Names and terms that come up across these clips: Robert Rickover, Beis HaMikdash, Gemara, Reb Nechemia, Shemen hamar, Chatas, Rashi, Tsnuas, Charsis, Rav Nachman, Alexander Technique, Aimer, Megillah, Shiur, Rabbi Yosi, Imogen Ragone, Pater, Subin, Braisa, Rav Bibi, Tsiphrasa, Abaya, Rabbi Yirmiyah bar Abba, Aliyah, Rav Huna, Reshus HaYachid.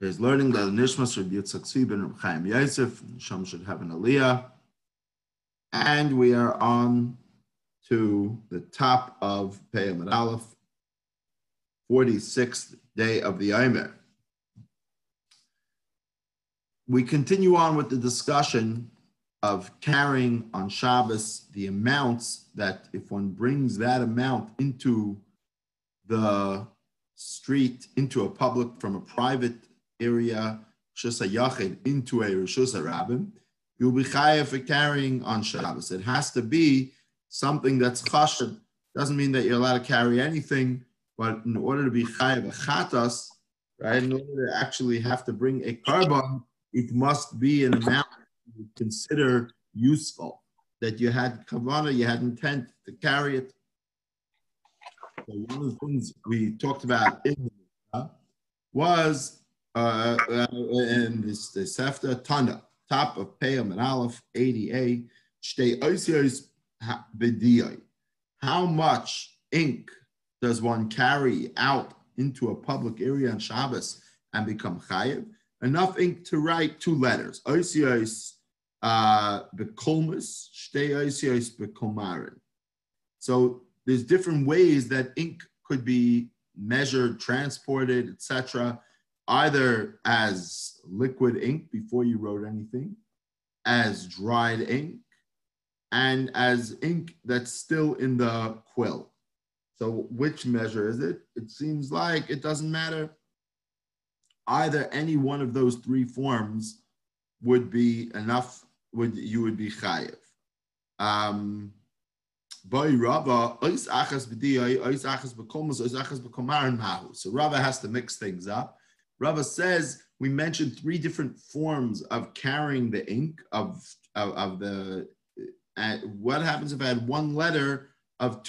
There's learning that Nishmas Rabbi Yitzchak Subin, Rabbi Chaim Yosef, Shom should have an Aliyah. And we are on to the top of Peh Amid Aleph, 46th day of the Omer. We continue on with the discussion of carrying on Shabbos the amounts that if one brings that amount into the street, into a public, from a private area, Reshus HaYachid, into a Reshus HaRabim, you'll be chayav for carrying on Shabbos. It has to be something that's chashad. Doesn't mean that you're allowed to carry anything, but in order to be chayav a chatas, right, in order to actually have to bring a karbon, it must be an amount you consider useful, that you had kavana, you had intent to carry it. So one of the things we talked about in was in this Sefta Tana, top of Peh Amid Aleph 80a, Shtei Osios B'Diyai. How much ink does one carry out into a public area on Shabbos and become chayiv? Enough ink to write two letters. Osios B'Kolmus, Shtei Osios B'Kolmarin. So there's different ways that ink could be measured, transported, etc. Either as liquid ink before you wrote anything, as dried ink, and as ink that's still in the quill. So which measure is it? It seems like it doesn't matter. Either any one of those three forms would be enough, you would be chayiv. So Rava has to mix things up. Rava says, we mentioned three different forms of carrying the ink of the. What happens if I had one letter of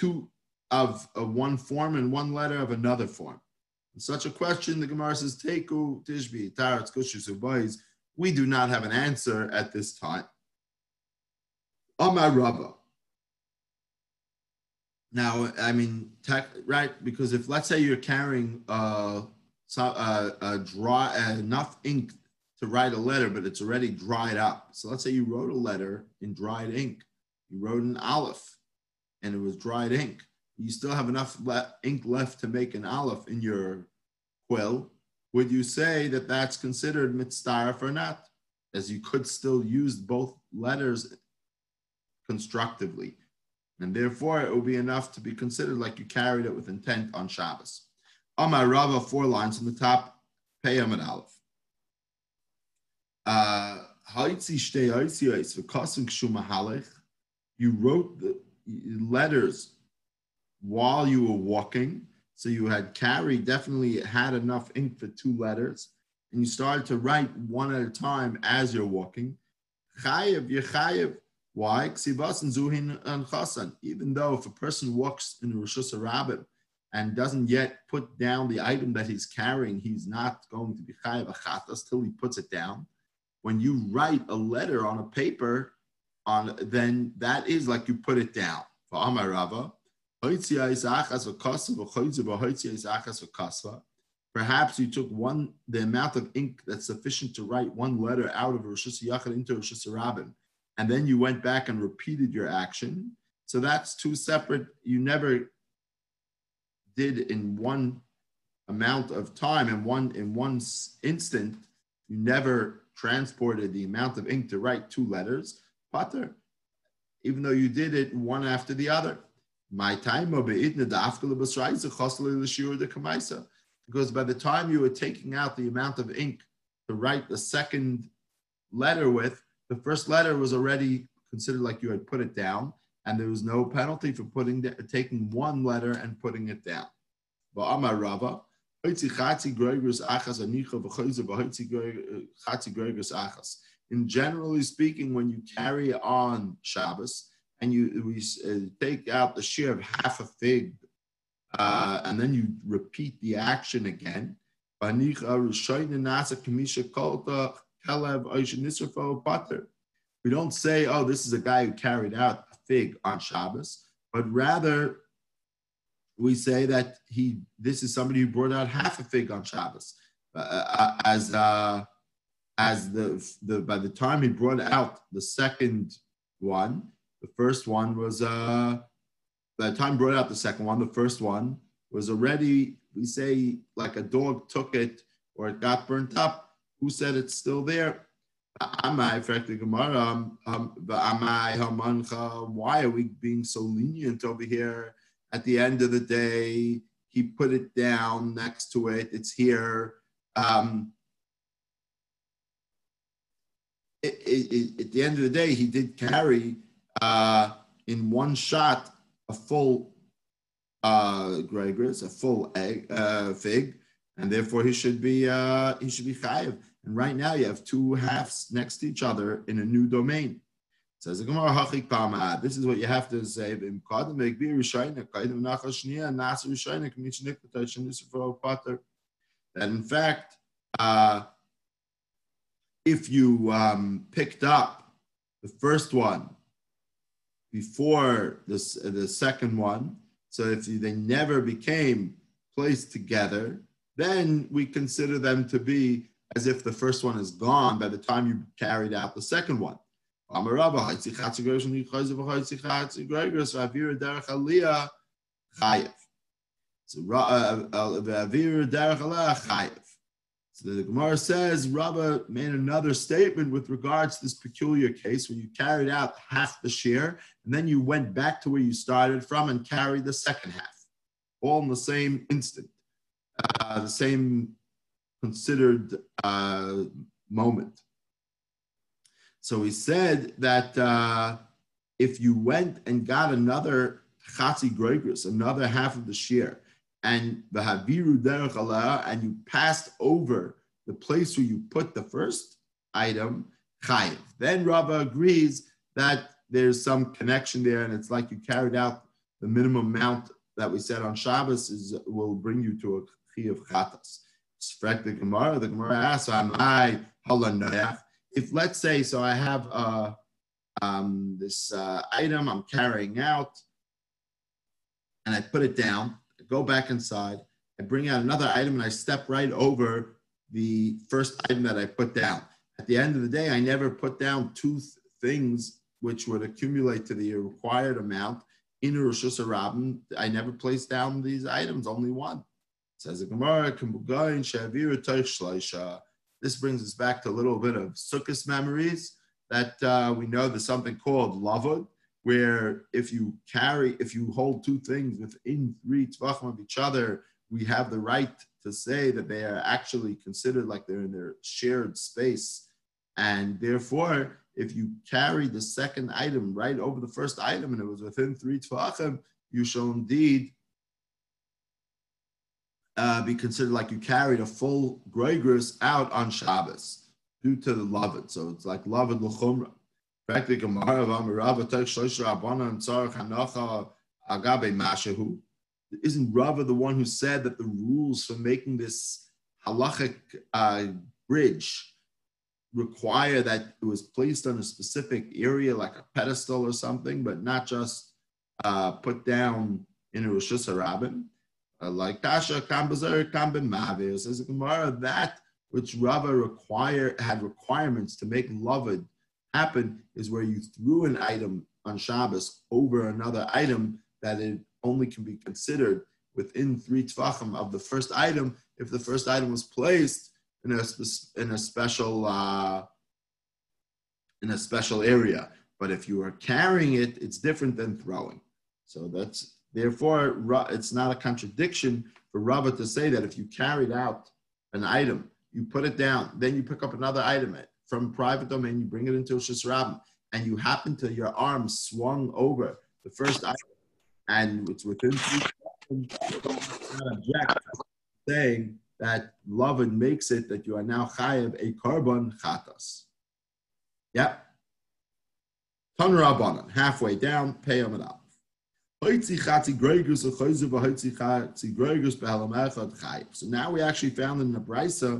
one form and one letter of another form? In such a question, the Gemara says, Teku, Tishbi, Taratz, Kushus, Ubayis. We do not have an answer at this time. Amar Rava. Now, I mean, right? Because if, let's say, you're carrying enough ink to write a letter, but it's already dried up. So let's say you wrote a letter in dried ink. You wrote an aleph, and it was dried ink. You still have enough ink left to make an aleph in your quill. Would you say that that's considered mitzdaref or not? As you could still use both letters constructively. And therefore, it will be enough to be considered like you carried it with intent on Shabbos. Amar Rava, four lines from the top, Peh Amid Aleph. You wrote the letters while you were walking, so you had carried, definitely had enough ink for two letters, and you started to write one at a time as you're walking. Chayiv, you're chayiv. Why? Even though if a person walks in Reshus HaRabim and doesn't yet put down the item that he's carrying, he's not going to be chayav achatas till he puts it down. When you write a letter on a paper, then that is like you put it down. Perhaps you took the amount of ink that's sufficient to write one letter out of Reshus HaYachid into Reshus HaRabim, and then you went back and repeated your action. So that's two separate, you never did in one amount of time, in one instant, you never transported the amount of ink to write two letters, Pater, even though you did it one after the other. Because by the time you were taking out the amount of ink to write the second letter with, the first letter was already considered like you had put it down, and there was no penalty for taking one letter and putting it down. In generally speaking, when you carry on Shabbos and we take out the shear of half a fig, and then you repeat the action again, we don't say, oh, this is a guy who carried out a fig on Shabbos, but rather we say that this is somebody who brought out half a fig on Shabbos. by the time he brought out the second one, the first one was by the time he brought out the second one, the first one was already, we say, like a dog took it or it got burnt up. Who said it's still there? Why are we being so lenient over here? At the end of the day, he put it down next to it. It's here. At the end of the day, he did carry in one shot a full Gregrus, a full egg, fig, and therefore he should be chayiv. And right now you have two halves next to each other in a new domain. It says, this is what you have to say. That in fact, if you picked up the first one before this, the second one, so if they never became placed together, then we consider them to be as if the first one is gone by the time you carried out the second one. So the Gemara says, Rabbah made another statement with regards to this peculiar case where you carried out half the shear and then you went back to where you started from and carried the second half, all in the same instant, the same considered moment. So he said that if you went and got another chatzi gregrus, another half of the shear, and the haviru derech ala, and you passed over the place where you put the first item, chayiv. Then Rava agrees that there's some connection there, and it's like you carried out the minimum amount that we said on Shabbos is will bring you to a chi of chatas. The Gemara asks, "Am I halanayach?" If let's say, so I have this item I'm carrying out, and I put it down. I go back inside. I bring out another item, and I step right over the first item that I put down. At the end of the day, I never put down two things which would accumulate to the required amount in Reshus HaRabim. I never placed down these items, only one. Says the Gemara. This brings us back to a little bit of Sukkot memories that we know there's something called Lavud, where if you hold two things within 3 Tefachim of each other, we have the right to say that they are actually considered like they're in their shared space. And therefore, if you carry the second item right over the first item and it was within 3 Tefachim, you shall indeed be considered like you carried a full gregrus out on Shabbos due to the Lavud. So it's like Lavud l'chumra. Isn't Rava the one who said that the rules for making this halachic bridge require that it was placed on a specific area like a pedestal or something, but not just put down in a Reshus HaRabim? Like Tasha, Kambazer, Kambin Mahavir, says the Gemara, that which Rava had requirements to make Lavud happen is where you threw an item on Shabbos over another item that it only can be considered within 3 Tefachim of the first item if the first item was placed in a special area. But if you are carrying it, it's different than throwing. So that's therefore, it's not a contradiction for Rava to say that if you carried out an item, you put it down, then you pick up another item from private domain, you bring it into Reshus HaRabim, and you happen to, your arm swung over the first item, and it's within 3 seconds, saying that Lavud makes it that you are now chayev a Karbon Chatas. Yep. Tan Rabbanan, halfway down, pay him it up. So now we actually found in the Braisa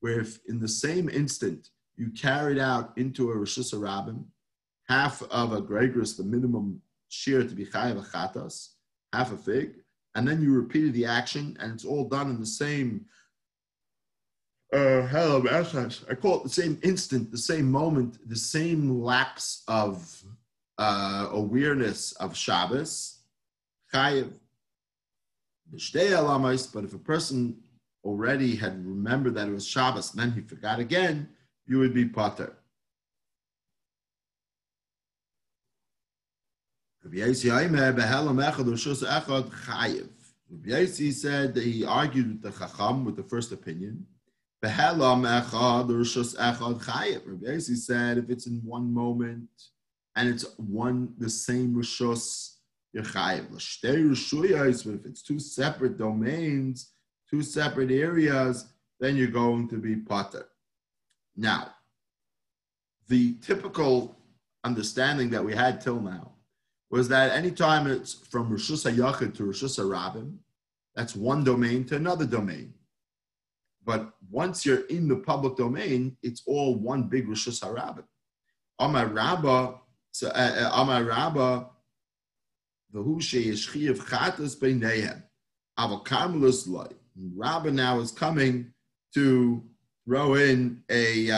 where if in the same instant you carried out into a Reshus HaRabim half of a Gregrus, the minimum shear to be chayav a chatas, half a fig, and then you repeated the action and it's all done in the same I call it the same instant, the same moment, the same lapse of awareness of Shabbos, chayev. But if a person already had remembered that it was Shabbos, and then he forgot again, you would be pater. Rabbi Yosi said that he argued with the Chacham with the first opinion. Rabbi Yosi said if it's in one moment and it's one the same Rishus, you're chayev. But if it's two separate domains, two separate areas, then you're going to be pater. Now, the typical understanding that we had till now was that anytime it's from Reshus HaYachid to Reshus HaRabim, that's one domain to another domain. But once you're in the public domain, it's all one big Reshus HaRabim. Amar Rabbah, v'hu sheyesh chiyuv chatas b'neihem, aval Carmelus loy. Rabbah now is coming to throw in a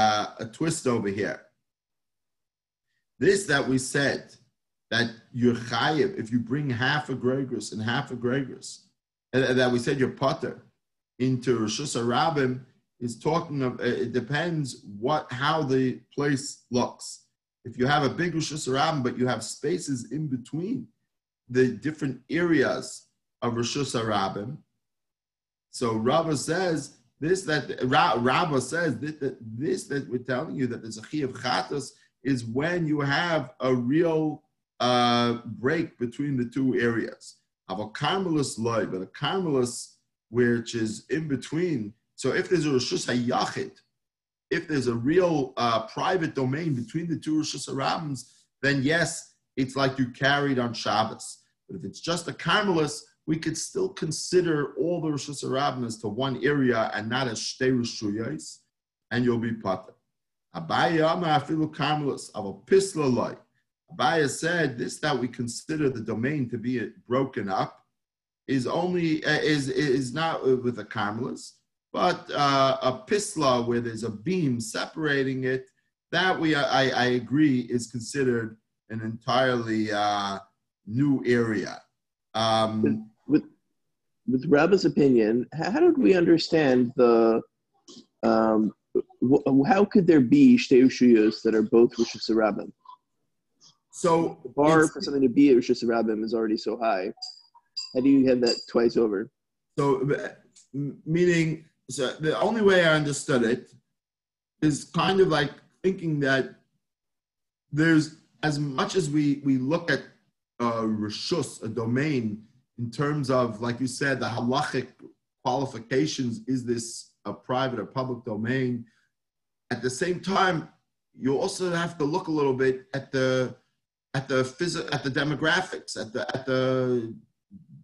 twist over here. This that we said, that you're chayiv, if you bring half a Gregrus and half a Gregrus, that we said you're pater into Reshus HaRabim, is talking of, it depends how the place looks. If you have a big Reshus HaRabim, but you have spaces in between the different areas of Reshus HaRabim, so Rava says that we're telling you that the Zachi of Chatas is when you have a real break between the two areas. Of a Carmelus loy, but a Carmelus which is in between. So if there's a Reshus HaYachid, if there's a real private domain between the two Reshus HaRabims, then yes, it's like you carried on Shabbos. But if it's just a Carmelus, we could still consider all the Reshus HaRabim as to one area and not as Shtei Reshuyos, and you'll be pater. Abaya Amar Afilu Carmelus, of a Pisla loy. Abaya said this that we consider the domain to be broken up is only is not with a Carmelus, but a Pisla where there's a beam separating it. That I agree is considered an entirely new area. With Rabbah's opinion, how did we understand the? How could there be Shtei Reshuyos that are both Reshus HaRabim? So the bar for something to be at Reshus HaRabim is already so high. How do you have that twice over? So the only way I understood it is kind of like thinking that there's, as much as we look at Reshus, a domain, in terms of, like you said, the halachic qualifications, is this a private or public domain? At the same time, you also have to look a little bit at the demographics, at the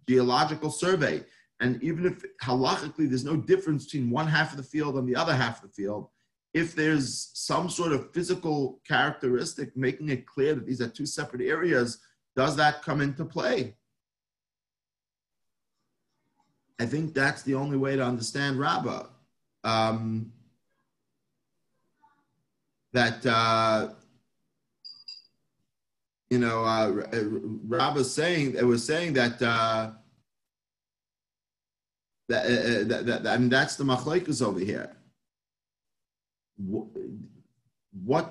geological survey. And even if halachically there's no difference between one half of the field and the other half of the field, if there's some sort of physical characteristic making it clear that these are two separate areas, does that come into play? I think that's the only way to understand Rabbah. Rabbah was saying that I mean, that's the machlokes over here. What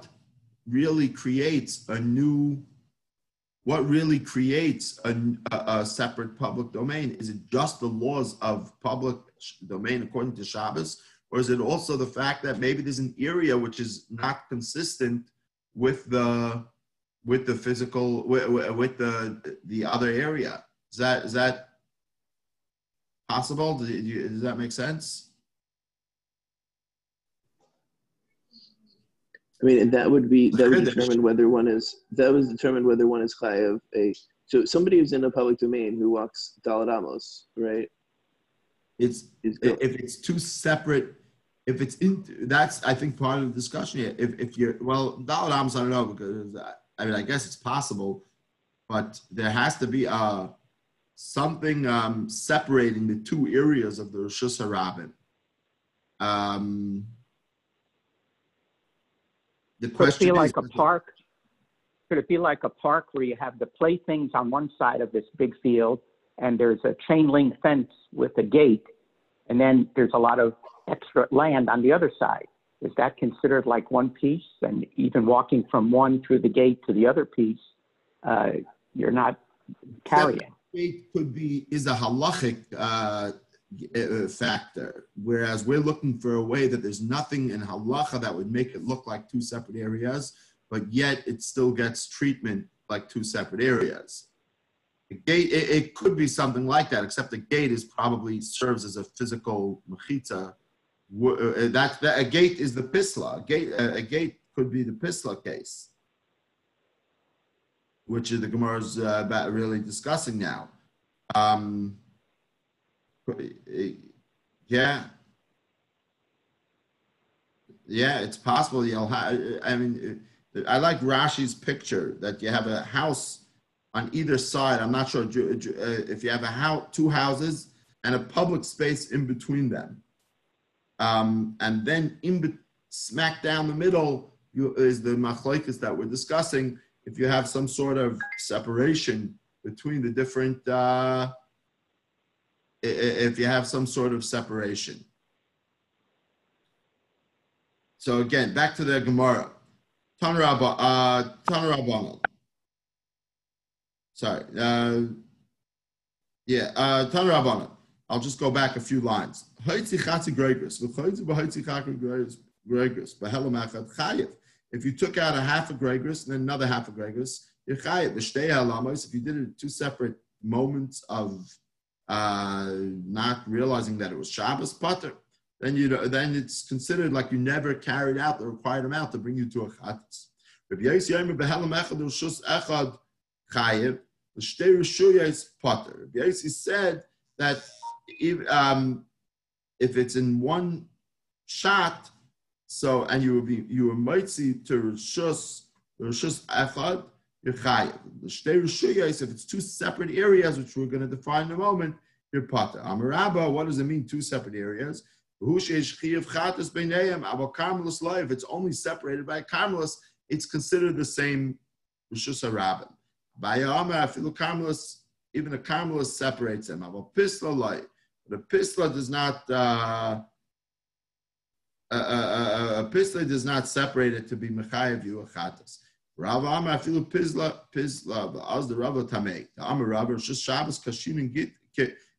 really creates a separate public domain? Is it just the laws of public domain according to Shabbos? Or is it also the fact that maybe there's an area which is not consistent with the other area? Is that possible? Does that make sense? I mean, and that would determine whether one is chayav. So somebody who's in a public domain who walks Daled Amos, right? That's I think part of the discussion here. If Daled Amos, I don't know, because I guess it's possible, but there has to be something separating the two areas of the Reshus HaRabim. The question is, like a park? Could it be like a park where you have the playthings on one side of this big field and there's a chain link fence with a gate, and then there's a lot of extra land on the other side? Is that considered like one piece? And even walking from one through the gate to the other piece, you're not carrying. It could be, is a halachic factor, whereas we're looking for a way that there's nothing in halacha that would make it look like two separate areas, but yet it still gets treatment like two separate areas. The gate, it could be something like that, except the gate is probably serves as a physical mechitza. That a gate is the pisla. A gate could be the pisla case, which the Gemara is about really discussing now. Yeah, it's possible. You'll have, I mean, I like Rashi's picture that you have a house on either side. I'm not sure if you have a house, two houses, and a public space in between them, and then smack down the middle is the machlokes that we're discussing. If you have some sort of separation between the different, if you have some sort of separation. So again, back to the Gemara. Tana Rabbanan. Sorry. Tana Rabbanan. I'll just go back a few lines. If you took out a half a Gregrus and then another half a Gregrus, you're chayav. The shtei halamos, if you did it at two separate moments of not realizing that it was Shabbos, Pater, then it's considered like you never carried out the required amount to bring you to a Chatas. Rabbi Yosi yomer b'helam echad reshus echad chayav, the shtei reshuyos Pater. Rabbi Yosi said that if it's in one shot, so, and you were mitzi to Reshus Echad, you're chayav. The Shtei Reshuyos, if it's two separate areas, which we're going to define in a moment, you're Pater. Amar Rabbah, what does it mean, two separate areas? If it's only separated by Carmelus, it's considered the same Reshus HaRabim. By Amar, even a Carmelus separates them. But a Pisla does not... a pisla does not separate it to be mechayev you a chatas. Rava amar afilu pisla ba'az the Rava tamei. The amar Rava reshus Shabbos kashin and git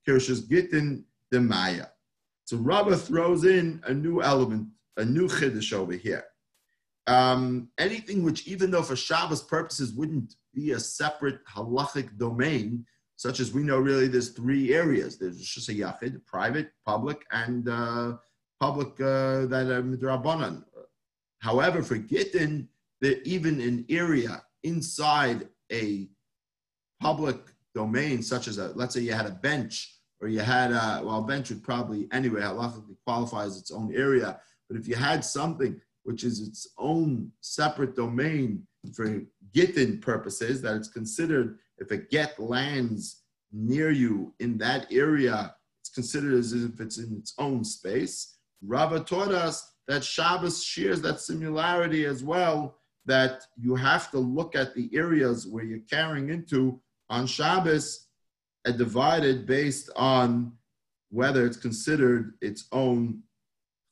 kereshus gitin demaya. So Rava throws in a new element, a new chiddush over here. Anything which, even though for Shabbos purposes wouldn't be a separate halachic domain, such as we know really there's three areas. There's reshus HaYachid, private, public, and that are midrabanan. However, for Gittin, that even an area inside a public domain, such as let's say you had a bench, or you had a bench would probably anyway halakhically qualify as its own area. But if you had something which is its own separate domain for Gittin purposes, that it's considered, if a get lands near you in that area, it's considered as if it's in its own space. Rava taught us that Shabbos shares that similarity as well, that you have to look at the areas where you're carrying into on Shabbos and divided based on whether it's considered its own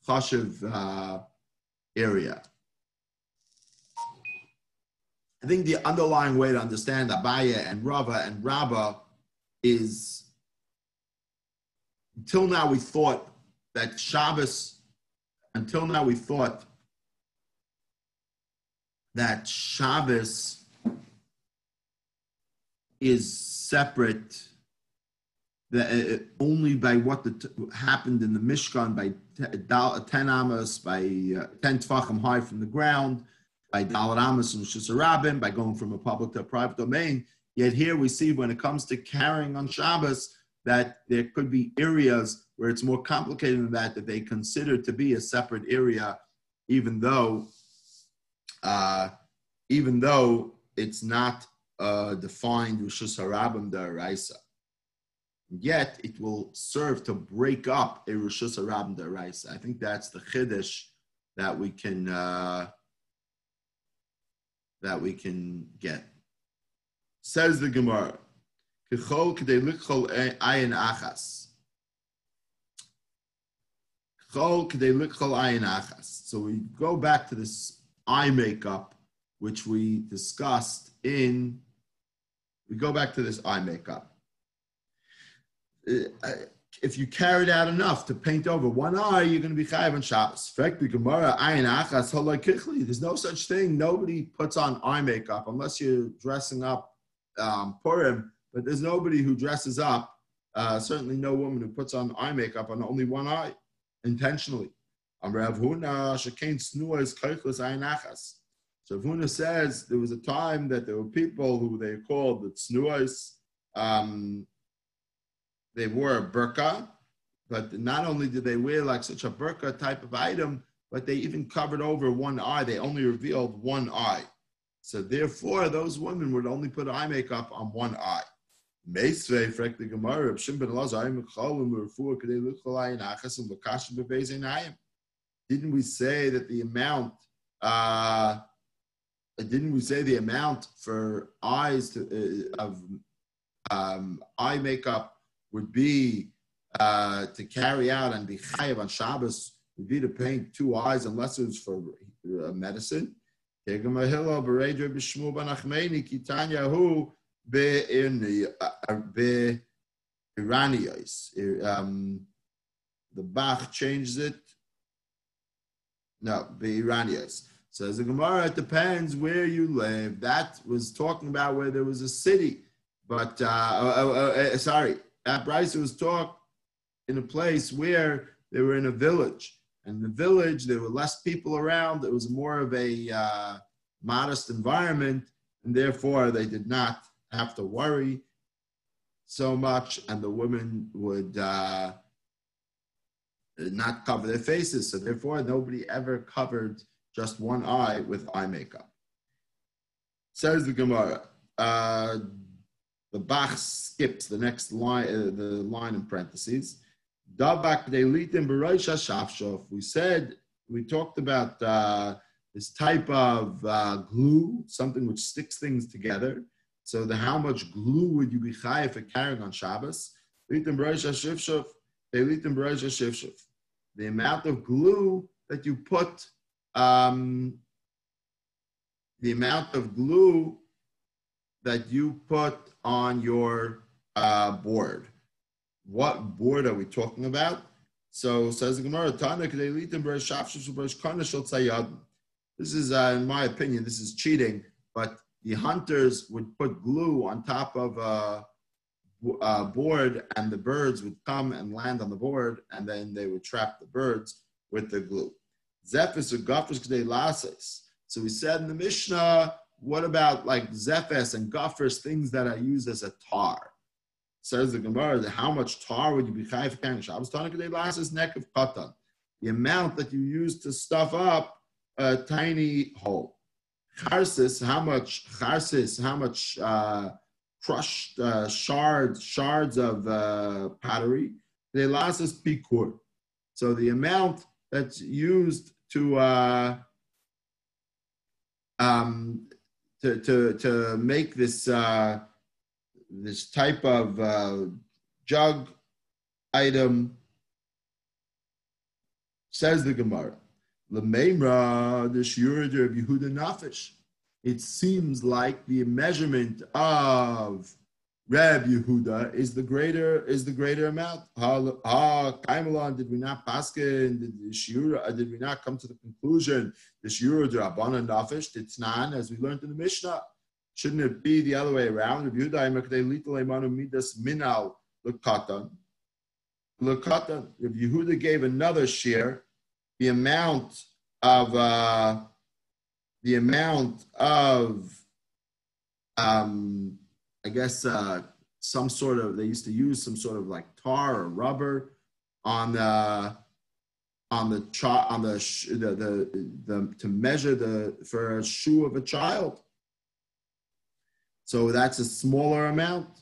chashiv area. I think the underlying way to understand Abaya and Rava and Rabbah is, until now we thought that Shabbos is separate only by what happened in the Mishkan, by 10 Amos, by 10 Tefachim high from the ground, by Dalad Amos and Reshus HaRabim, by going from a public to a private domain. Yet here we see when it comes to carrying on Shabbos, that there could be areas where it's more complicated than that they consider to be a separate area, even though it's not defined Reshus HaRabim d'Oraisa. yet it will serve to break up a Reshus HaRabim d'Oraisa. I think that's the chiddush that we can get. Says the Gemara, K'chol k'dei l'chol ayin achas. K'chol k'dei l'chol ayin achas. So we go back to this eye makeup, which we discussed in, If you carried out enough to paint over one eye, you're going to be chayav on Shabbos. There's no such thing. Nobody puts on eye makeup unless you're dressing up Purim, but there's nobody who dresses up, certainly no woman who puts on eye makeup on only one eye, intentionally. So Rav Huna says there was a time that there were people who they called the Tsnuas. They wore a burqa, but not only did they wear like such a burqa type of item, but they even covered over one eye. They only revealed one eye. So therefore, those women would only put eye makeup on one eye. Didn't we say the amount for eyes to, of eye makeup would be to carry out and be chayav on Shabbos, would be to paint two eyes unless it was for medicine. The Bach changes it. No, be'iranios. So as the Gemara, it depends where you live. That was talking about where there was a city, but that Braisa was taught in a place where they were in a village. And the village, there were less people around. It was more of a modest environment. And therefore, they did not have to worry so much. And the women would not cover their faces. So therefore, nobody ever covered just one eye with eye makeup. Says the Gemara. The Bach skips the next line, the line in parentheses. We talked about this type of glue, something which sticks things together. So how much glue would you be chayav for carrying on Shabbos? The amount of glue that you put, on your board. What board are we talking about? So says the Gemara, Tana k'dei litim b'reish shafshus b'reish karnas shel tzayadim. This is, in my opinion, this is cheating, but the hunters would put glue on top of a board and the birds would come and land on the board and then they would trap the birds with the glue. Zephis or gafres k'dei lases. So we said in the Mishnah, what about like zephes and gophers, things that are used as a tar? Says the Gemara, how much tar would you be chayav for carrying Shabbos? Neck of katan, the amount that you use to stuff up a tiny hole. Charsis, how much crushed shards of pottery? Lasis pikur. So the amount that's used to make this this type of jug item. Says the Gemara, L'meimra the Shiur of Yehuda Nafish. It seems like the measurement of Reb Yehuda is the greater amount. Kaimelan, did we not paskin? Did we not come to the conclusion? The Shiur D'Rabbanan Nafish, Titnan, as we learned in the Mishnah. Shouldn't it be the other way around? If Yehuda gave another shear, the amount of I guess some sort of, they used to use some sort of like tar or rubber to measure for a shoe of a child. So that's a smaller amount.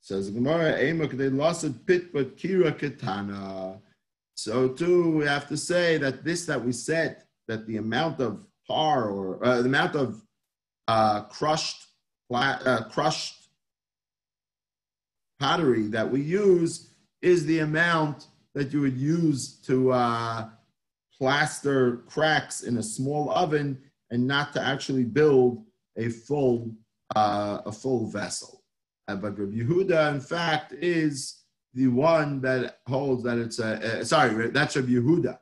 Says Gemara, Eimuk they lost a pit, but Kira Ketana. So too, we have to say that this that we said, that the amount of par or the amount of crushed pottery that we use is the amount that you would use to plaster cracks in a small oven, and not to actually build a full vessel. But Rabbi Yehuda, in fact, is the one that holds that it's a sorry, that's Rabbi Yehuda,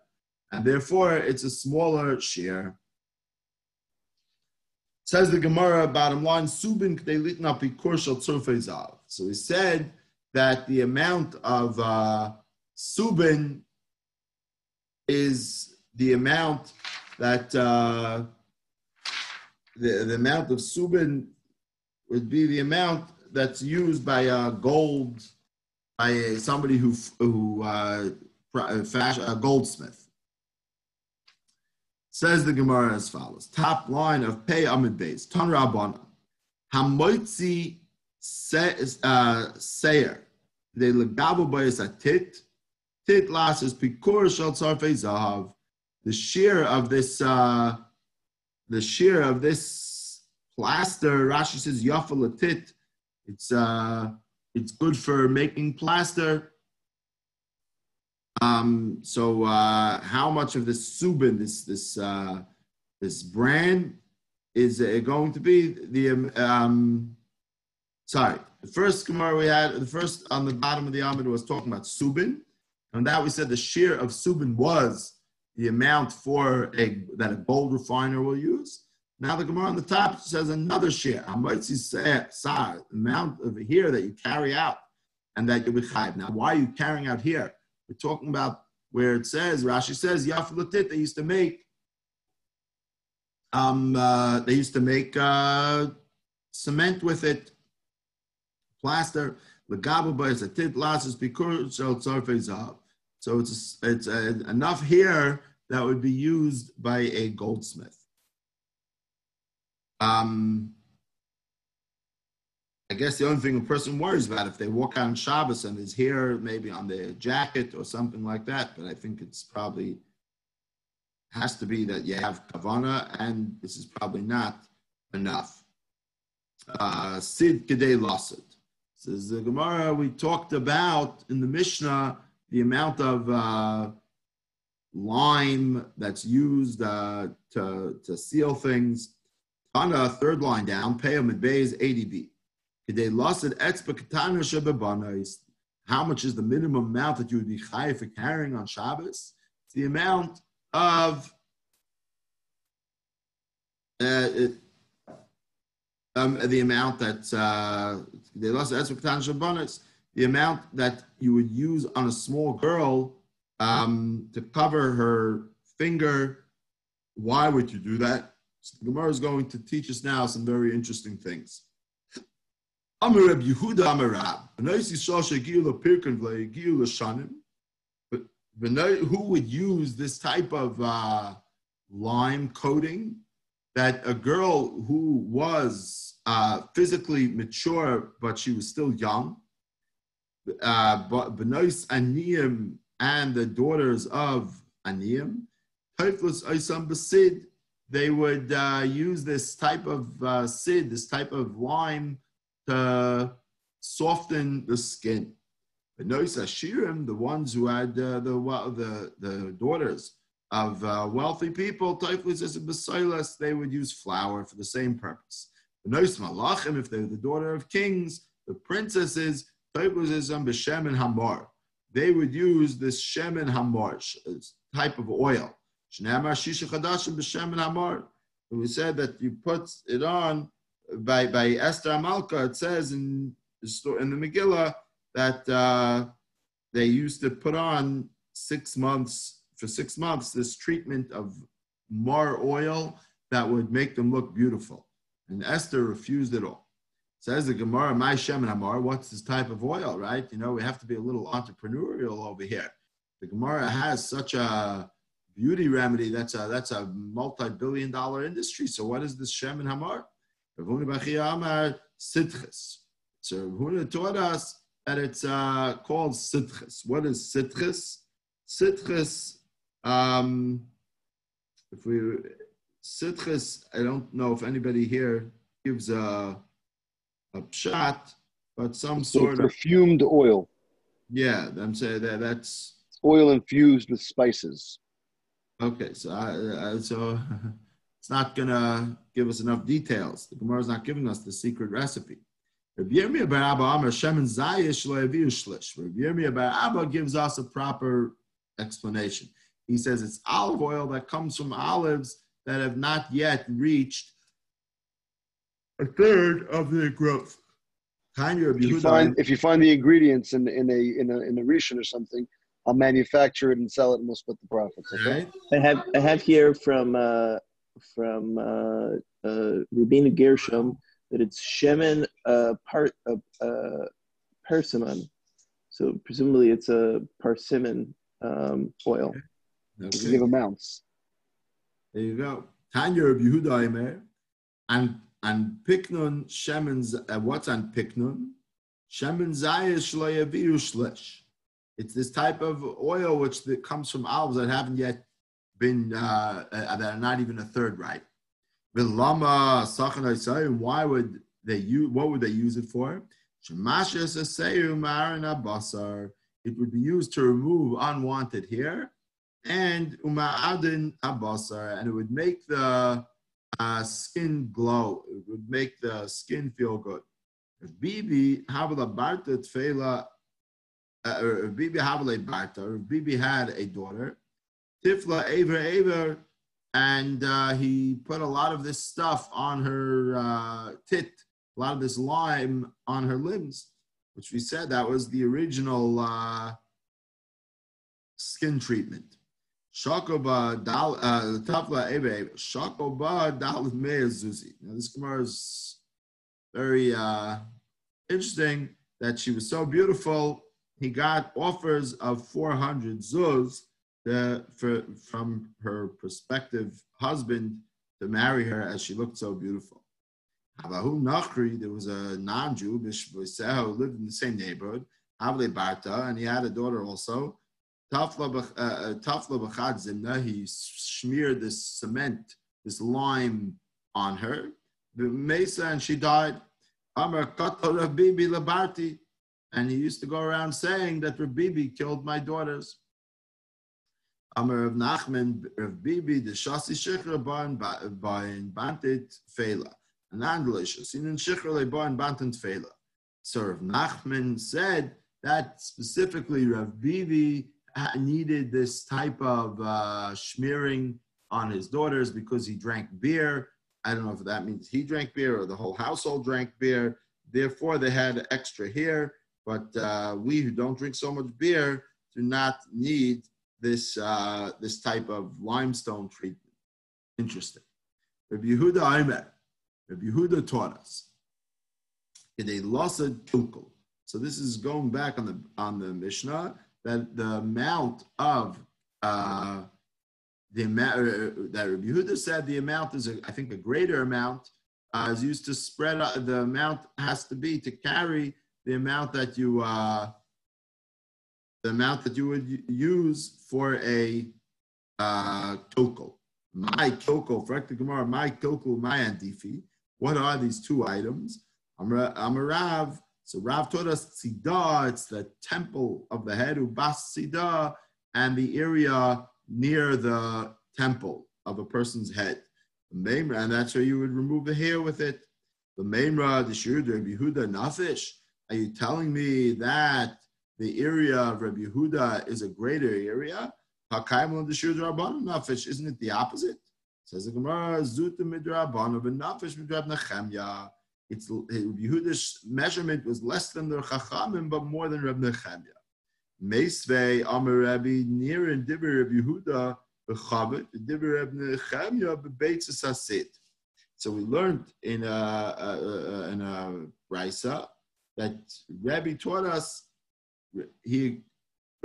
and therefore it's a smaller shear. Says the Gemara, bottom line, Subin k'dei litna pikur shel tzurfei zav. So he said that the amount of Subin is the amount that the amount of Subin would be the amount that's used by somebody who a goldsmith. Says the Gemara as follows: top line of Peh Amid Beis Tan Rabbana Hamoitzi Seir They Legabu Bayis Atit Tit Lasses Pikur Shel Tzarfei Zahav. The shear of this plaster, Rashi says Yafal Atit. It's good for making plaster. So how much of this subin, this bran, is going to be the first Gemara we had, the first on the bottom of the Amud was talking about subin, and that we said the shear of subin was the amount for that a gold refiner will use. Now the Gemara on the top says another shear, the amount over here that you carry out and that you will hide. Now, why are you carrying out here? We're talking about where it says, Rashi says, Yaflatit, they used to make cement with it, plaster. So it's enough here that would be used by a goldsmith. I guess the only thing a person worries about, if they walk out on Shabbos and is here maybe on their jacket or something like that, but I think it's probably has to be that you have Kavana, and this is probably not enough. Sid Kedei Lasud. Says the Gemara, we talked about in the Mishnah the amount of lime that's used to seal things. Tana, third line down, Peh Amid Beis 80b. Kedei Lasud Etzba Ketana Shebebanais. How much is the minimum amount that you would be chayav for carrying on Shabbos? It's the amount of the amount that Kedei Lasud Etzba Ketana Shebebanais. The amount that you would use on a small girl to cover her finger. Why would you do that? So the Gemara is going to teach us now some very interesting things. Amar Rabbi Yehuda Amar Rab. Who would use this type of lime coating? That a girl who was physically mature, but she was still young, but Benois Aniyim and the daughters of Aniyim, Taiflus Oisam Basid, they would use this type of sid, this type of lime, to soften the skin. But notice Ashirim, the ones who had the daughters of wealthy people, they would use flour for the same purpose. But notice Malachim, if they were the daughter of kings, the princesses, Shemen hamar, they would use this shemen hamar type of oil. We said that you put it on by Esther Amalka. It says in the Megillah that they used to put on for six months this treatment of mar oil that would make them look beautiful, and Esther refused it all. It says the Gemara, my shemen hamar, what's this type of oil, right? You know, we have to be a little entrepreneurial over here. The Gemara has such a beauty remedy, that's a multi-billion-dollar industry. So what is this shemen hamar? Ravuna b'chia amar Citrus. So Huda taught us that it's called Citrus. What is Citrus? Citrus, I don't know if anybody here gives a pshat, but some sort of perfumed oil. Yeah, I'm saying that's oil infused with spices. Okay, so so it's not gonna give us enough details. The Gemara is not giving us the secret recipe. Rabbi Yirmiyah bar Abba Amar Shemen Zayish Lo Aviu Shlish. Rabbi Yirmiyah bar Abba gives us a proper explanation. He says it's olive oil that comes from olives that have not yet reached a third of their growth. If you find the ingredients in a Rishon or something, I'll manufacture it and sell it, and we'll split the profits. Okay. Right. I have here from Rabbeinu Gershom that it's shemen persimmon, so presumably it's a persimmon oil. Okay. Okay. Give amounts. There you go. Tanya Rabbi Yehuda Aimer, and Piknun Shemen's what's on Piknun? Shemen Zayish Lo Yaviu Shlish. It's this type of oil which comes from olives that haven't yet been that are not even a third ripe. Vilama Sachanayim. Why would they use? What would they use it for? Shemashas Asayum Arana Basar. It would be used to remove unwanted hair. And uma'adin abasar, and it would make the skin glow. It would make the skin feel good. If Bibi had a daughter, tifla ever, and he put a lot of this stuff on her tit, a lot of this lime on her limbs, which we said that was the original skin treatment. Shakoba dal tafla ebe shakoba dal mezuzi. Now this Gemara is very interesting that she was so beautiful. He got offers of 400 zuz from her prospective husband to marry her, as she looked so beautiful. Havahu Nachri, there was a non-Jew Bishvoseh who lived in the same neighborhood. Havle Barta, and he had a daughter also. Tafla b'chad zimna, he smeared this cement, this lime on her. The Mesa, and she died. Amar katal Rav Bibi labarti, and he used to go around saying that Rav Bibi killed my daughters. Amar Rav Nachman Rav Bibi the shasi shikra ban ban bantit feila, and andalisha sinin shikra leban bantit feila. So Rav Nachman said that specifically Rav Bibi needed this type of smearing on his daughters because he drank beer. I don't know if that means he drank beer or the whole household drank beer. Therefore, they had extra hair. But we who don't drink so much beer do not need this this type of limestone treatment. Interesting. Rabbi Yehuda Aimer. Rabbi Yehuda taught us. In a losad tukel. So this is going back on the Mishnah. That the amount of that Rabbi Yehuda said the amount is I think a greater amount is used to spread the amount has to be to carry the amount that you would use for a tokel. My tokel, for the Gemara, my tokel, my andifi. What are these two items? I'm a Rav. So Rav taught us Tzida, it's the temple of the head, Ubas Tzida, and the area near the temple of a person's head. And that's where you would remove the hair with it. The Meimra, the Shear, the Rabbi Yehuda, Nafish. Are you telling me that the area of Rabbi Yehuda is a greater area? Hakaimal, the Shear, the Rabban, Nafish. Isn't it the opposite? Says the Gemara, Zuta Midrabban, Nafish Midrab Nechemya. It's Yehuda's measurement was less than the Chachamim, but more than Reb Nechemia. Meisvei Amar Rabbi Nir and Dibber Reb Yehuda b'Chabit Dibber Reb Nechemia b'Beitz Sasid. So we learned in a Braisa that Rabbi taught us he agrees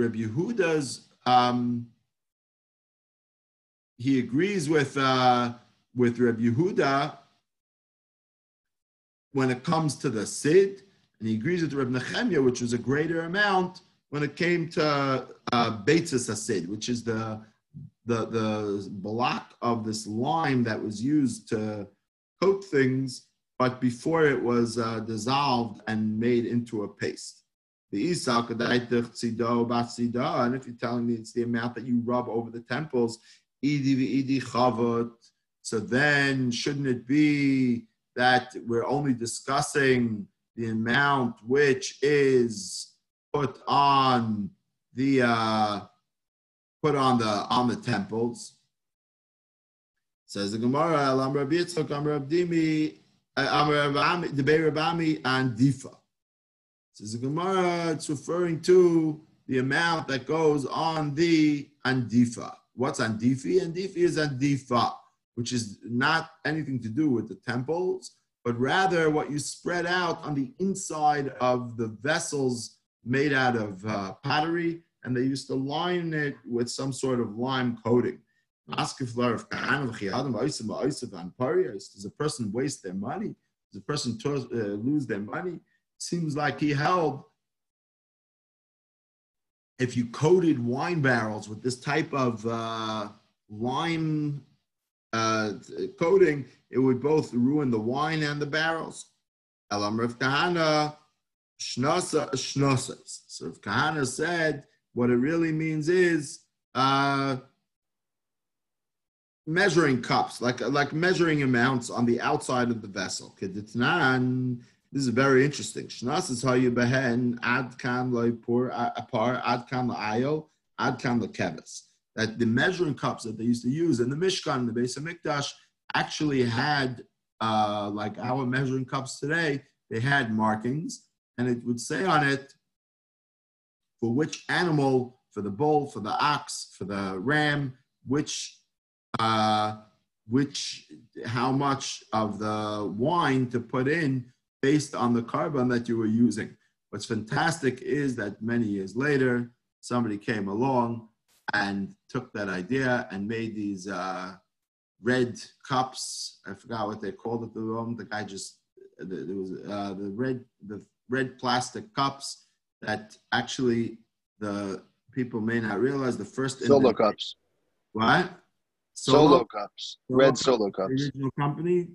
with Reb Yehuda. When it comes to the Sid, And he agrees with Reb Nechemia, which was a greater amount when it came to Beitzas Hasid, which is the block of this lime that was used to coat things, but before it was dissolved and made into a paste. The Isal Kadaitach Tzido Batzida, and if you're telling me it's the amount that you rub over the temples, Idi V'idi Chavot, so then shouldn't it be that we're only discussing the amount which is put on the temples? Says the Gemara, Am Rabbi Yitzchak, Am Rabdimi, Am Rabami, Debei Rabami, Andifa. Says the Gemara, it's referring to the amount that goes on the Andifa. What's Andifi? Andifi is Andifa, which is not anything to do with the temples, but rather what you spread out on the inside of the vessels made out of pottery, and they used to line it with some sort of lime coating. Ask if does a person waste their money? Does a person lose their money? Seems like he held, if you coated wine barrels with this type of lime coating, it would both ruin the wine and the barrels. Elam Rav Kahana shnasa. So Rav Kahana said what it really means is measuring cups, like measuring amounts on the outside of the vessel. Keditnan. This is very interesting. Shnas is how you behen ad kam loipur apar ad kam la'ayol ad kam la'keves. That the measuring cups that they used to use in the Mishkan, the Beis HaMikdash, actually had, like our measuring cups today, they had markings, and it would say on it for which animal, for the bull, for the ox, for the ram, which how much of the wine to put in based on the carbon that you were using. What's fantastic is that many years later, somebody came along and took that idea and made these red cups. I forgot what they called it. The red plastic cups that actually the people may not realize. The first Solo cups. What? Solo cups. Red Solo cups. The original company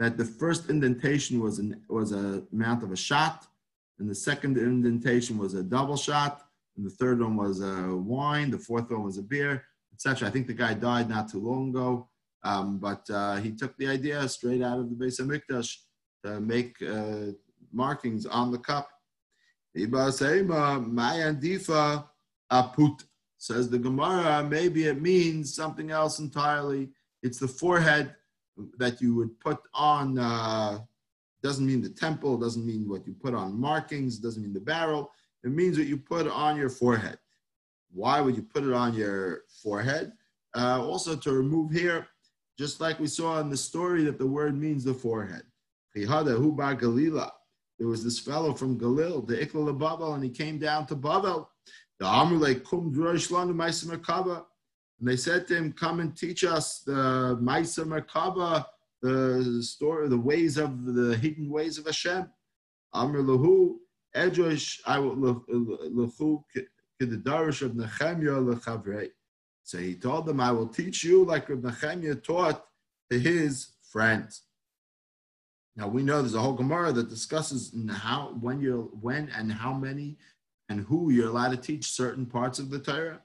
that the first indentation was a amount of a shot, and the second indentation was a double shot, and the third one was a wine, the fourth one was a beer, etc. I think the guy died not too long ago, but he took the idea straight out of the Beis HaMikdash to make markings on the cup. Says the Gemara, maybe it means something else entirely. It's the forehead that you would put on, doesn't mean the temple, doesn't mean what you put on markings, doesn't mean the barrel. It means what you put on your forehead. Why would you put it on your forehead? Also to remove hair, just like we saw in the story that the word means the forehead. There was this fellow from Galil, the Ikla Babel, and he came down to Babel. And they said to him, come and teach us the Maisa Merkaba, the story, the hidden ways of Hashem. Amr Lahu. So he told them, I will teach you like Reb Nechemia taught to his friends. Now we know there's a whole Gemara that discusses when and how many and who you're allowed to teach certain parts of the Torah.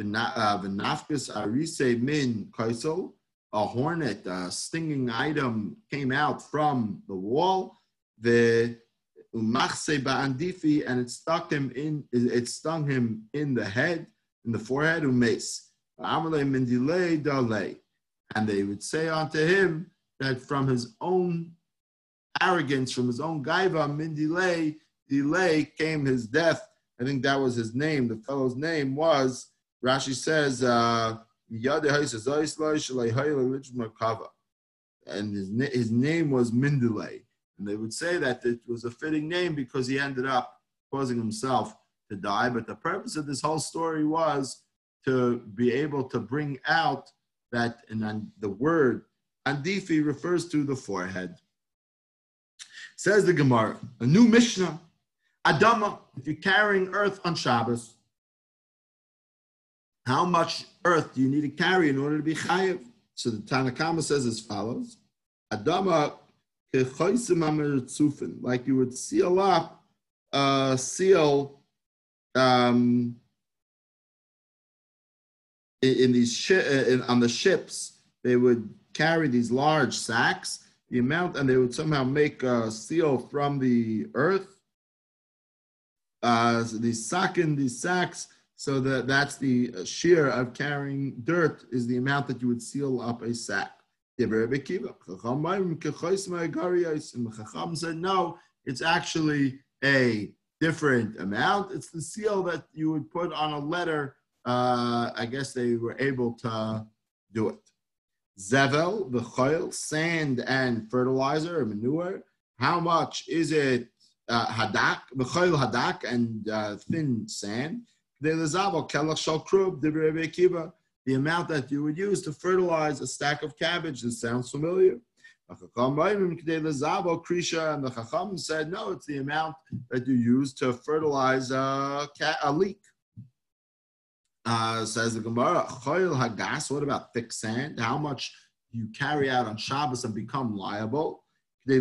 V'nafkas arise min kaisel, a hornet, a stinging item came out from the wall. The Umachse ba'andifi, and it stung him in the head, in the forehead, umes. Amale mindile dale. And they would say unto him that from his own arrogance, from his own gaiva, mindile, delay came his death. I think that was his name. The fellow's name was, Rashi says, and his name was Mindile. And they would say that it was a fitting name because he ended up causing himself to die. But the purpose of this whole story was to be able to bring out that the word Andifi refers to the forehead. Says the Gemara, a new Mishnah. Adama, if you're carrying earth on Shabbos, how much earth do you need to carry in order to be chayiv? So the Tana Kama says as follows: Adama kechosim amerutzufin, like you would seal up, on the ships, they would carry these large sacks, the amount, and they would somehow make a seal from the earth. So these sacks, so that's the shear of carrying dirt is the amount that you would seal up a sack. Chacham said, no, it's actually a different amount. It's the seal that you would put on a letter. I guess they were able to do it. Zevel, the choil, sand and fertilizer, manure. How much is it? Hadak, the choil hadak and thin sand. The amount that you would use to fertilize a stack of cabbage. This sounds familiar. And the Chacham said, no, it's the amount that you use to fertilize a leek. Says the Gemara, choil hagas, what about thick sand? How much you carry out on Shabbos and become liable? The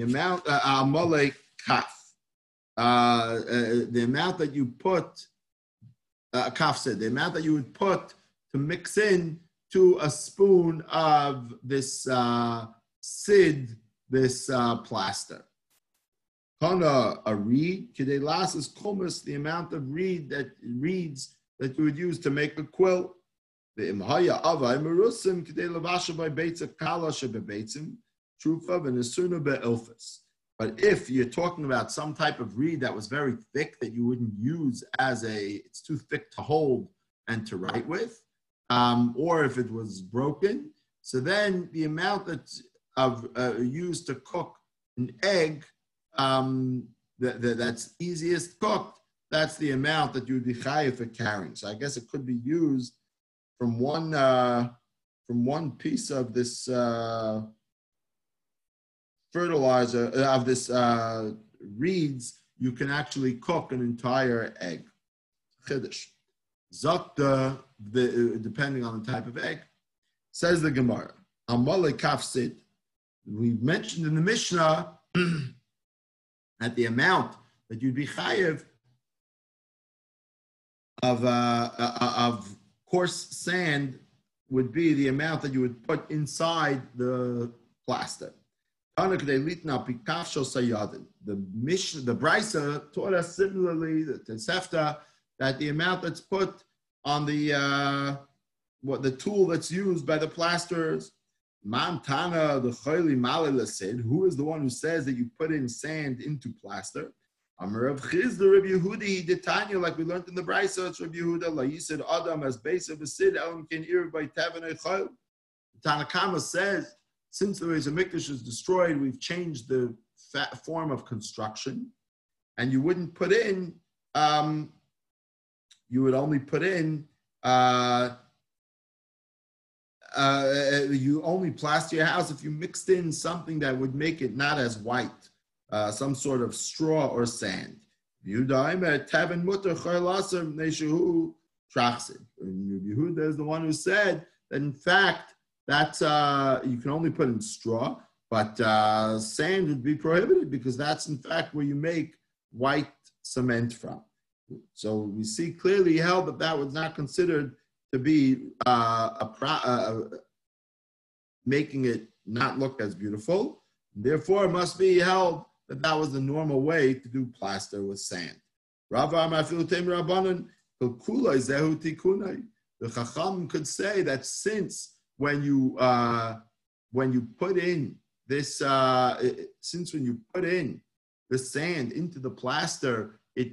amount, amalei kaf. The amount that you put, Kaf said, the amount that you would put to mix in to a spoon of this Sid, this plaster. Kana, a reed, Kidei Las is Kumas, the amount of reeds that you would use to make a quilt. The Imhaya Avai Merusim, Kidei Lavasha by Beitza Kalasha Bebeitzim, Trufa Venesuna Be Ilfis. But if you're talking about some type of reed that was very thick that you wouldn't use as it's too thick to hold and to write with, or if it was broken, so then the amount that's used to cook an egg that's easiest cooked, that's the amount that you'd be chayav for carrying. So I guess it could be used from one piece of this fertilizer of this reeds, you can actually cook an entire egg. Chiddush. Zakta, depending on the type of egg, says the Gemara. Amalei kaf sid. We mentioned in the Mishnah that the amount that you'd be chayiv of coarse sand would be the amount that you would put inside the plaster. The Mishnah, the Braisa taught us similarly, the Tesefta, that the amount that's put on the tool that's used by the plasterers. Mam Tana, the Choyli Malila said, who is the one who says that you put in sand into plaster? Amar Rav Chiz, the Rabbi Yehuda, the Tanya, like we learned in the Braisa, it's Rabbi Yehuda, La Yisid Adam, as base of a Sid, Elam Ken Ir by Tavane Choyl. The Tanakama says, since the Beis HaMikdash is destroyed, we've changed the form of construction, and you wouldn't put in, you would only put in, you only plaster your house if you mixed in something that would make it not as white, some sort of straw or sand. Yehuda is the one who said that in fact, that's you can only put in straw, but sand would be prohibited because that's in fact where you make white cement from. So we see clearly held that was not considered to be making it not look as beautiful. Therefore, it must be held that was the normal way to do plaster with sand. The Chacham could say that since when you put in the sand into the plaster, it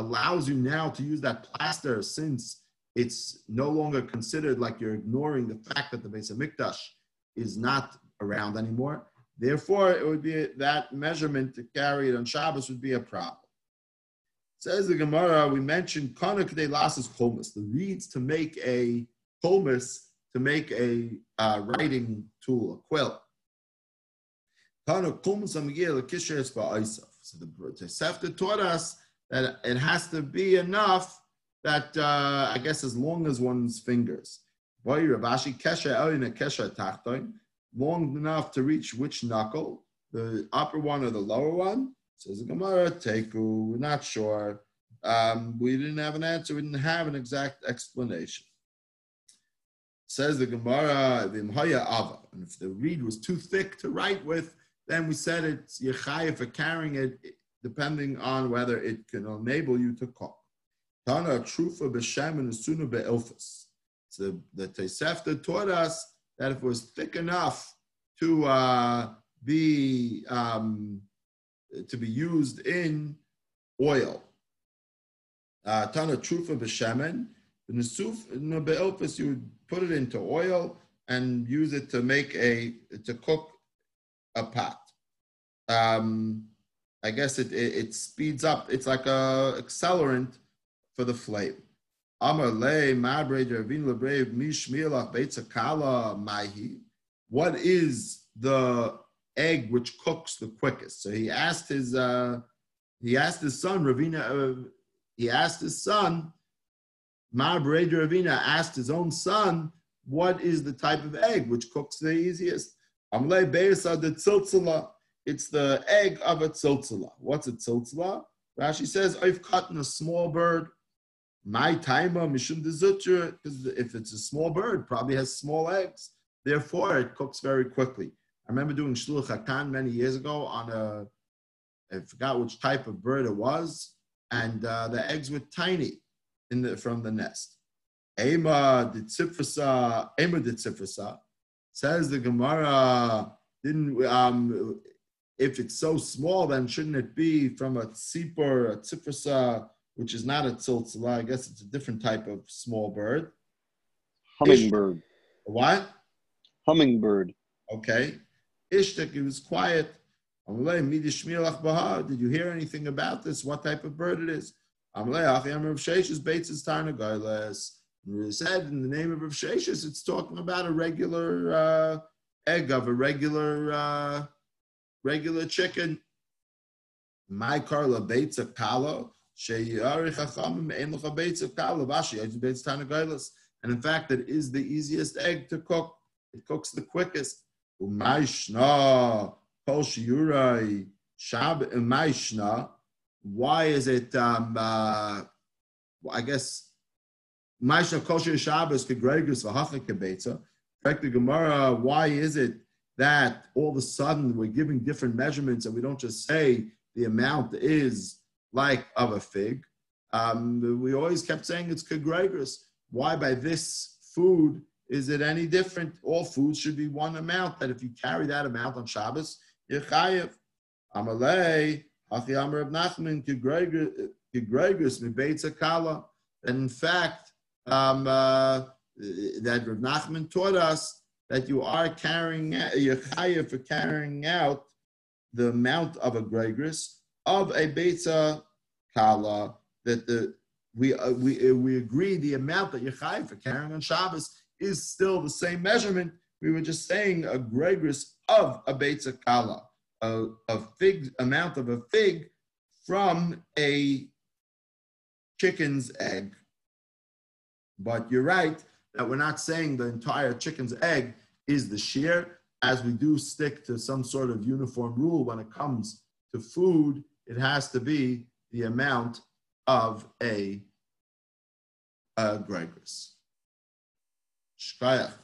allows you now to use that plaster since it's no longer considered like you're ignoring the fact that the Beis HaMikdash is not around anymore. Therefore, it would be that measurement to carry it on Shabbos would be a problem. Says the Gemara, we mentioned kana kedei la'asos kolmos, the reeds to make a kolmos, to make a writing tool, a quill. So the Tosefta taught us that it has to be enough that, I guess, as long as one's fingers. Long enough to reach which knuckle, the upper one or the lower one? Says the Gemara, Teku, we're not sure. We didn't have an answer. We didn't have an exact explanation. Says the Gemara, Vimhaya Ava. And if the reed was too thick to write with, then we said it's Yechaya for carrying it, depending on whether it can enable you to cook. Tana Trufa B'Shem and Asuna Be'ilfus. So the Tosefta taught us that if it was thick enough to be used in oil. Tana trufa b'shemen, nesufna be'elpus. You would put it into oil and use it to cook a pot. I guess it speeds up. It's like a accelerant for the flame. Amar le ma'abrei dervin lebreiv mishmilach beitzakala mahi. What is the egg which cooks the quickest? So he asked his son, Ravina. He asked his son, Ma'abrei Ravina asked his own son, what is the type of egg which cooks the easiest? Amle Beisa the tziltzila. It's the egg of a tziltzila. What's a tziltzila? Rashi says, I've caught in a small bird. My timer, mishum dezutra, because if it's a small bird, probably has small eggs. Therefore, it cooks very quickly. I remember doing shluch hakan many years ago on I forgot which type of bird it was, and the eggs were tiny from the nest. Ema de Tsiphrasa, says the Gemara, if it's so small, then shouldn't it be from a tzipor, a Tsiphrasa, which is not a tziltzila? I guess it's a different type of small bird. Hummingbird. What? Hummingbird. Okay. Ishtek, he was quiet. Did you hear anything about this? What type of bird it is? He said, in the name of Rav Sheshes, it's talking about a regular egg of a regular chicken. My Carla Bates of Kalo, Sheyari Chachamim, Emlacha Bates of Kalo, Vashi, Bates Tana Gailas. And in fact, it is the easiest egg to cook. It cooks the quickest. Why is it? I guess Maishna Kol Shir Shabbos to Gregrus v'Hachik Kabetza. Correct the Gemara. Why is it that all of a sudden we're giving different measurements and we don't just say the amount is like of a fig? We always kept saying it's Gregrus. Why by this food? Is it any different? All food should be one amount, that if you carry that amount on Shabbos, you're chayev. Amalei, hachi amar Rav Nachman, k'gregrus mibeitz hakala. And in fact, that Rav Nachman taught us that you are carrying out, you're chayev for carrying out the amount of a gregrus, of a beitz hakala, that we agree the amount that you're chayev for carrying on Shabbos is still the same measurement. We were just saying a gregrus of a beitz hakala, a fig amount of a fig from a chicken's egg. But you're right that we're not saying the entire chicken's egg is the shear, as we do stick to some sort of uniform rule when it comes to food. It has to be the amount of a gregrus. Shkaya.